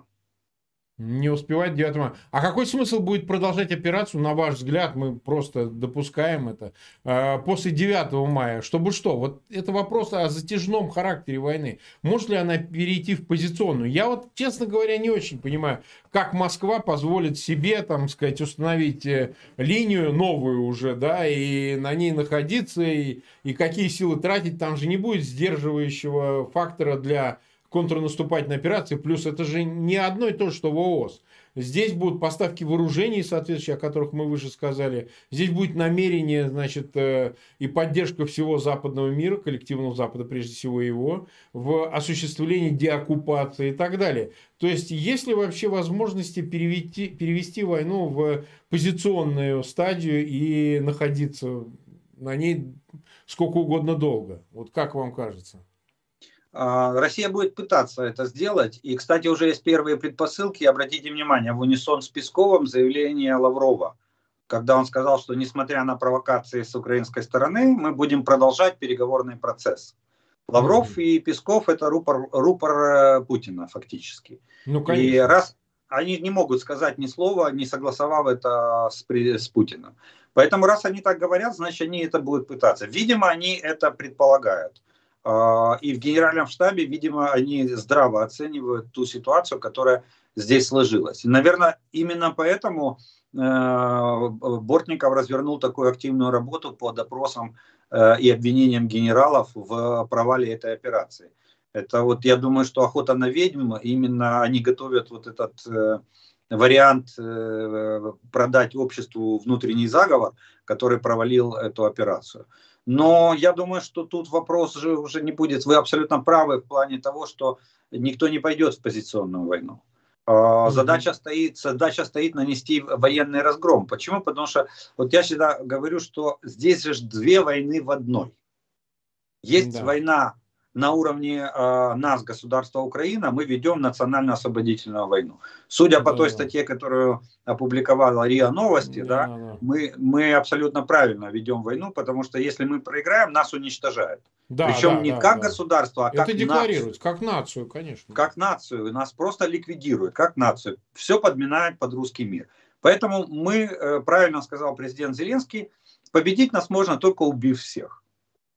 Не успевают к девятому мая. А какой смысл будет продолжать операцию, на ваш взгляд? Мы просто допускаем это. После девятого мая, чтобы что? Вот это вопрос о затяжном характере войны. Может ли она перейти в позиционную? Я вот, честно говоря, не очень понимаю, как Москва позволит себе, там, сказать, установить линию новую уже, да, и на ней находиться, и, и какие силы тратить. Там же не будет сдерживающего фактора для контрнаступательной операции. Плюс это же не одно и то, что в ООС. Здесь будут поставки вооружений, соответственно, о которых мы выше сказали. Здесь будет намерение, значит, и поддержка всего западного мира, коллективного Запада, прежде всего его, в осуществлении деоккупации и так далее. То есть, есть ли вообще возможности перевести, перевести войну в позиционную стадию и находиться на ней сколько угодно долго? Вот как вам кажется? Россия будет пытаться это сделать. И, кстати, уже есть первые предпосылки. Обратите внимание, в унисон с Песковым заявление Лаврова, когда он сказал, что несмотря на провокации с украинской стороны, мы будем продолжать переговорный процесс. Лавров и Песков — это рупор, рупор Путина фактически. Ну, и раз они не могут сказать ни слова, не согласовав это с, с Путиным. Поэтому раз они так говорят, значит они это будут пытаться. Видимо, они это предполагают. И в Генеральном штабе, видимо, они здраво оценивают ту ситуацию, которая здесь сложилась. И, наверное, именно поэтому Бортников развернул такую активную работу по допросам и обвинениям генералов в провале этой операции. Это вот, я думаю, что охота на ведьм, именно они готовят вот этот э, вариант э, продать обществу внутренний заговор, который провалил эту операцию. Но я думаю, что тут вопрос же уже не будет. Вы абсолютно правы в плане того, что никто не пойдет в позиционную войну. Mm-hmm. Задача стоит, задача стоит нанести военный разгром. Почему? Потому что вот я всегда говорю, что здесь же две войны в одной. Есть mm-hmm. война на уровне э, нас, государства Украина, мы ведем национально-освободительную войну. Судя mm-hmm. по той статье, которую опубликовала РИА Новости, mm-hmm. да, мы, мы абсолютно правильно ведем войну, потому что если мы проиграем, нас уничтожают. Да, причем да, не да, как да. государство, а это как нацию. Как нацию, конечно. Как нацию. Нас просто ликвидируют, как нацию. Все подминает под русский мир. Поэтому мы, правильно сказал президент Зеленский, победить нас можно только убив всех.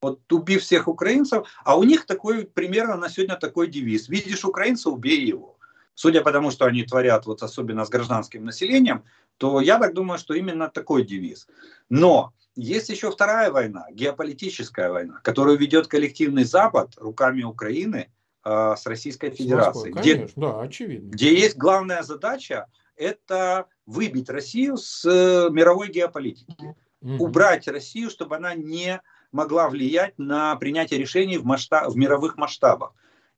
Вот убив всех украинцев. А у них такой, примерно на сегодня такой девиз. Видишь украинца, убей его. Судя по тому, что они творят, вот особенно с гражданским населением, то я так думаю, что именно такой девиз. Но есть еще вторая война, геополитическая война, которую ведет коллективный Запад руками Украины э, с Российской Федерацией. Конечно, где, да, очевидно. Где есть главная задача, это выбить Россию с э, мировой геополитики. Mm-hmm. Убрать Россию, чтобы она не могла влиять на принятие решений в, масштаб, в мировых масштабах.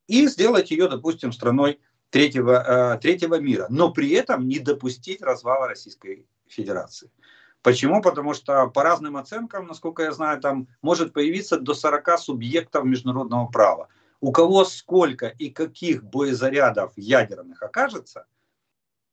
И сделать ее, допустим, страной третьего, э, третьего мира. Но при этом не допустить развала Российской Федерации. Почему? Потому что по разным оценкам, насколько я знаю, там может появиться до сорока субъектов международного права. У кого сколько и каких боезарядов ядерных окажется,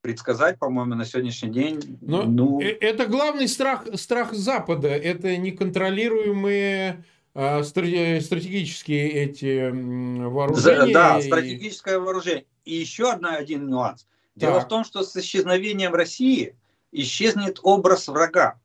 предсказать, по-моему, на сегодняшний день... Но ну... Это главный страх, страх Запада. Это неконтролируемые э, стратегические эти вооружения. За, да, и... стратегическое вооружение. И еще одна, один нюанс. Дело так. в том, что с исчезновением России... исчезнет образ врага.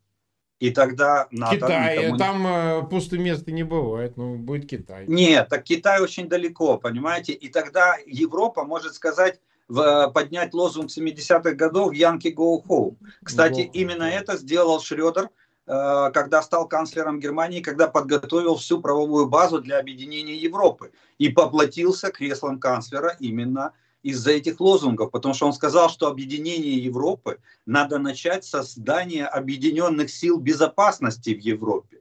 И тогда НАТО... Китай, не... там э, пустых мест не бывает, но будет Китай. Нет, так Китай очень далеко, понимаете? И тогда Европа может сказать, в, поднять лозунг семидесятых годов «Yankee go home». Кстати, go home. Именно это сделал Шрёдер, э, когда стал канцлером Германии, когда подготовил всю правовую базу для объединения Европы. И поплатился креслом канцлера именно из-за этих лозунгов, потому что он сказал, что объединение Европы надо начать с создания объединенных сил безопасности в Европе.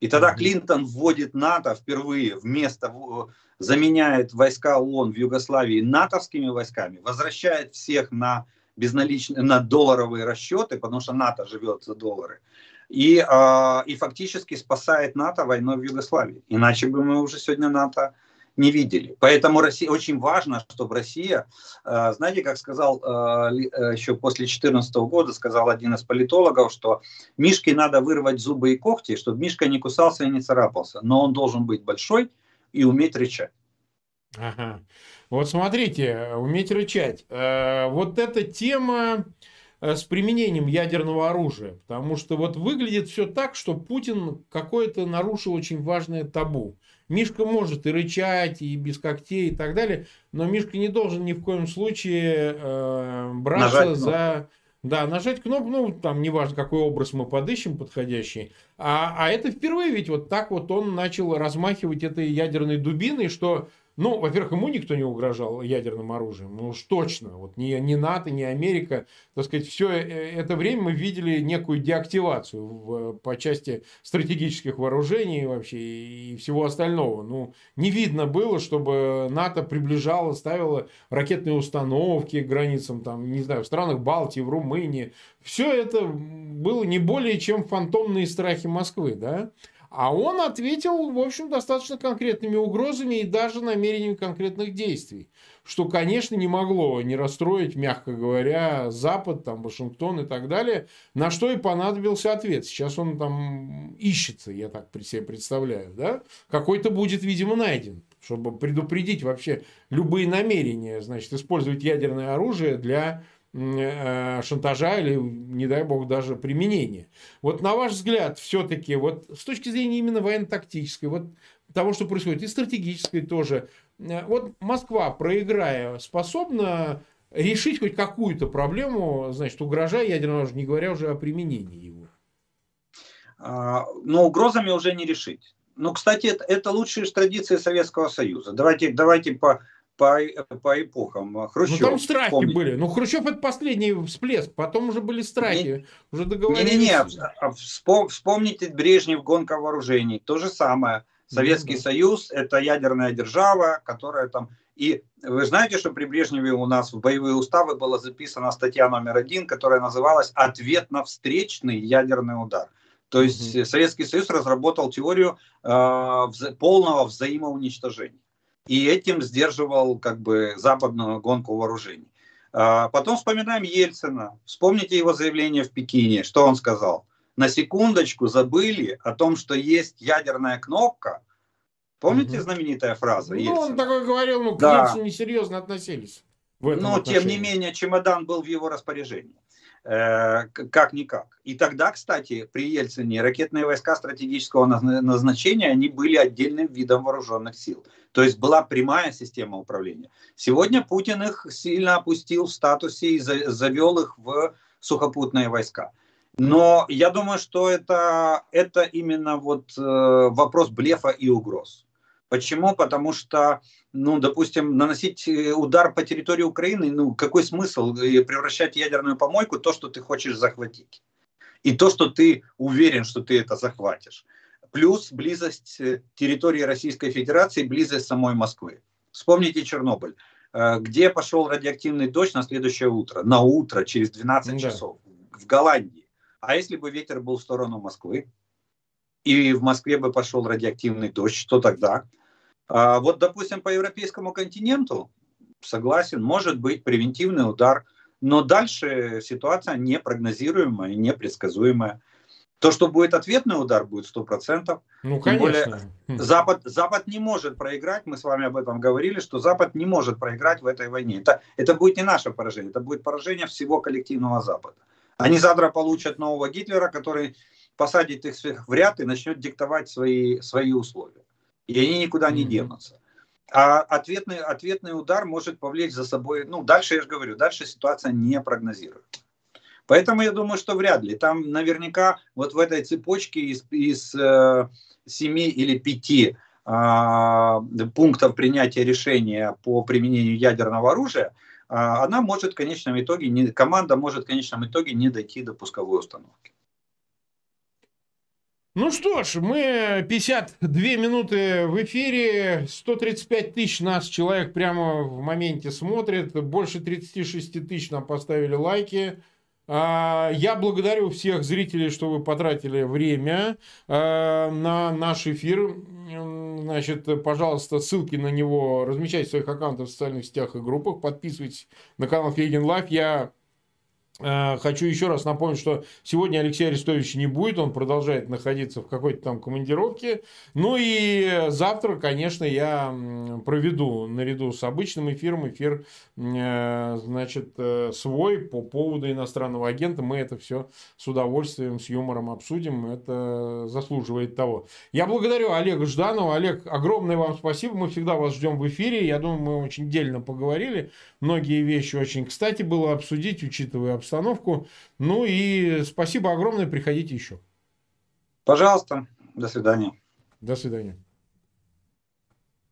И тогда Клинтон вводит НАТО впервые, вместо заменяет войска ООН в Югославии натовскими войсками, возвращает всех на безналичные, на долларовые расчеты, потому что НАТО живет за доллары, и, э, и фактически спасает НАТО войной в Югославии. Иначе бы мы уже сегодня НАТО... не видели. Поэтому Россия, очень важно, чтобы Россия, э, знаете, как сказал э, еще после две тысячи четырнадцатого года, сказал один из политологов, что Мишке надо вырвать зубы и когти, чтобы Мишка не кусался и не царапался. Но он должен быть большой и уметь рычать. Ага. Вот смотрите, уметь рычать. Э, вот эта тема с применением ядерного оружия. Потому что вот выглядит все так, что Путин какое-то нарушил очень важное табу. Мишка может и рычать, и без когтей, и так далее, но Мишка не должен ни в коем случае э, браться нажать за... Да, нажать кнопку, ну, там, неважно, какой образ мы подыщем подходящий. А, а это впервые ведь вот так вот он начал размахивать этой ядерной дубиной, что, ну, во-первых, ему никто не угрожал ядерным оружием, ну уж точно, вот ни, ни НАТО, ни Америка, так сказать, все это время мы видели некую деактивацию в, по части стратегических вооружений вообще и всего остального. Ну, не видно было, чтобы НАТО приближало, ставило ракетные установки к границам, там, не знаю, в странах Балтии, в Румынии. Все это было не более чем фантомные страхи Москвы, да? А он ответил, в общем, достаточно конкретными угрозами и даже намерениями конкретных действий. Что, конечно, не могло не расстроить, мягко говоря, Запад, там, Вашингтон и так далее. На что и понадобился ответ. Сейчас он там ищется, я так себе представляю. Да? Какой-то будет, видимо, найден. Чтобы предупредить вообще любые намерения, значит, использовать ядерное оружие для шантажа или, не дай бог, даже применения. Вот на ваш взгляд, все-таки, вот с точки зрения именно военно-тактической, вот того, что происходит, и стратегической тоже, вот Москва, проиграя, способна решить хоть какую-то проблему, значит, угрожая ядерному оружию, не говоря уже о применении его? Но угрозами уже не решить. Но, кстати, это, это лучшие традиции Советского Союза. Давайте, давайте по... По, по эпохам. Хрущев, ну, там страхи помните. были. Ну, Хрущев — это последний всплеск. Потом уже были страхи. Не, уже договорились. Не-не-не. Вспомните Брежнев, гонка вооружений. То же самое. Советский mm-hmm. Союз — это ядерная держава, которая там... И вы знаете, что при Брежневе у нас в боевые уставы была записана статья номер один, которая называлась «Ответ на встречный ядерный удар». То есть mm-hmm. Советский Союз разработал теорию э, вза- полного взаимоуничтожения. И этим сдерживал как бы западную гонку вооружений. Потом вспоминаем Ельцина. Вспомните его заявление в Пекине. Что он сказал? На секундочку забыли о том, что есть ядерная кнопка. Помните угу. знаменитая фраза Ельцина? Ну, он такой говорил, ну, к да. Ельцину несерьезно относились. Но, отношении. Тем не менее, чемодан был в его распоряжении. Как-никак. И тогда, кстати, при Ельцине ракетные войска стратегического назначения, они были отдельным видом вооруженных сил. То есть была прямая система управления. Сегодня Путин их сильно опустил в статусе и завел их в сухопутные войска. Но я думаю, что это, это именно вот вопрос блефа и угроз. Почему? Потому что, ну, допустим, наносить удар по территории Украины, ну, какой смысл превращать ядерную помойку в то, что ты хочешь захватить? И то, что ты уверен, что ты это захватишь. Плюс близость территории Российской Федерации, близость самой Москвы. Вспомните Чернобыль, где пошел радиоактивный дождь на следующее утро, на утро, через двенадцать [S2] Да. [S1] Часов, в Голландии. А если бы ветер был в сторону Москвы, и в Москве бы пошел радиоактивный дождь, что тогда? А вот, допустим, по европейскому континенту, согласен, может быть превентивный удар, но дальше ситуация непрогнозируемая и непредсказуемая. То, что будет ответный удар, будет сто процентов. Ну, конечно. Более, Запад, Запад не может проиграть, мы с вами об этом говорили, что Запад не может проиграть в этой войне. Это, это будет не наше поражение, это будет поражение всего коллективного Запада. Они завтра получат нового Гитлера, который посадит их всех в ряд и начнет диктовать свои, свои условия. И они никуда не денутся. А ответный, ответный удар может повлечь за собой... Ну, дальше, я же говорю, дальше ситуация не прогнозирует. Поэтому я думаю, что вряд ли. Там наверняка вот в этой цепочке из, из э, семи или пяти э, пунктов принятия решения по применению ядерного оружия, э, она может в конечном итоге... Не, команда может в конечном итоге не дойти до пусковой установки. Ну что ж, мы пятьдесят две минуты в эфире, сто тридцать пять тысяч нас человек прямо в моменте смотрит, больше тридцати шести тысяч нам поставили лайки. Я благодарю всех зрителей, что вы потратили время на наш эфир. Значит, пожалуйста, ссылки на него размещайте в своих аккаунтах в социальных сетях и группах. Подписывайтесь на канал Фейгин Лайв. Я... Хочу еще раз напомнить, что сегодня Алексей Арестович не будет, он продолжает находиться в какой-то там командировке. Ну и завтра, конечно, я проведу наряду с обычным эфиром, эфир, значит, свой по поводу иностранного агента. Мы это все с удовольствием, с юмором обсудим, это заслуживает того. Я благодарю Олега Жданова. Олег, огромное вам спасибо, мы всегда вас ждем в эфире. Я думаю, мы очень дельно поговорили, многие вещи очень кстати было обсудить, учитывая обстоятельства. Установку. Ну и спасибо огромное. Приходите еще. Пожалуйста. До свидания. До свидания.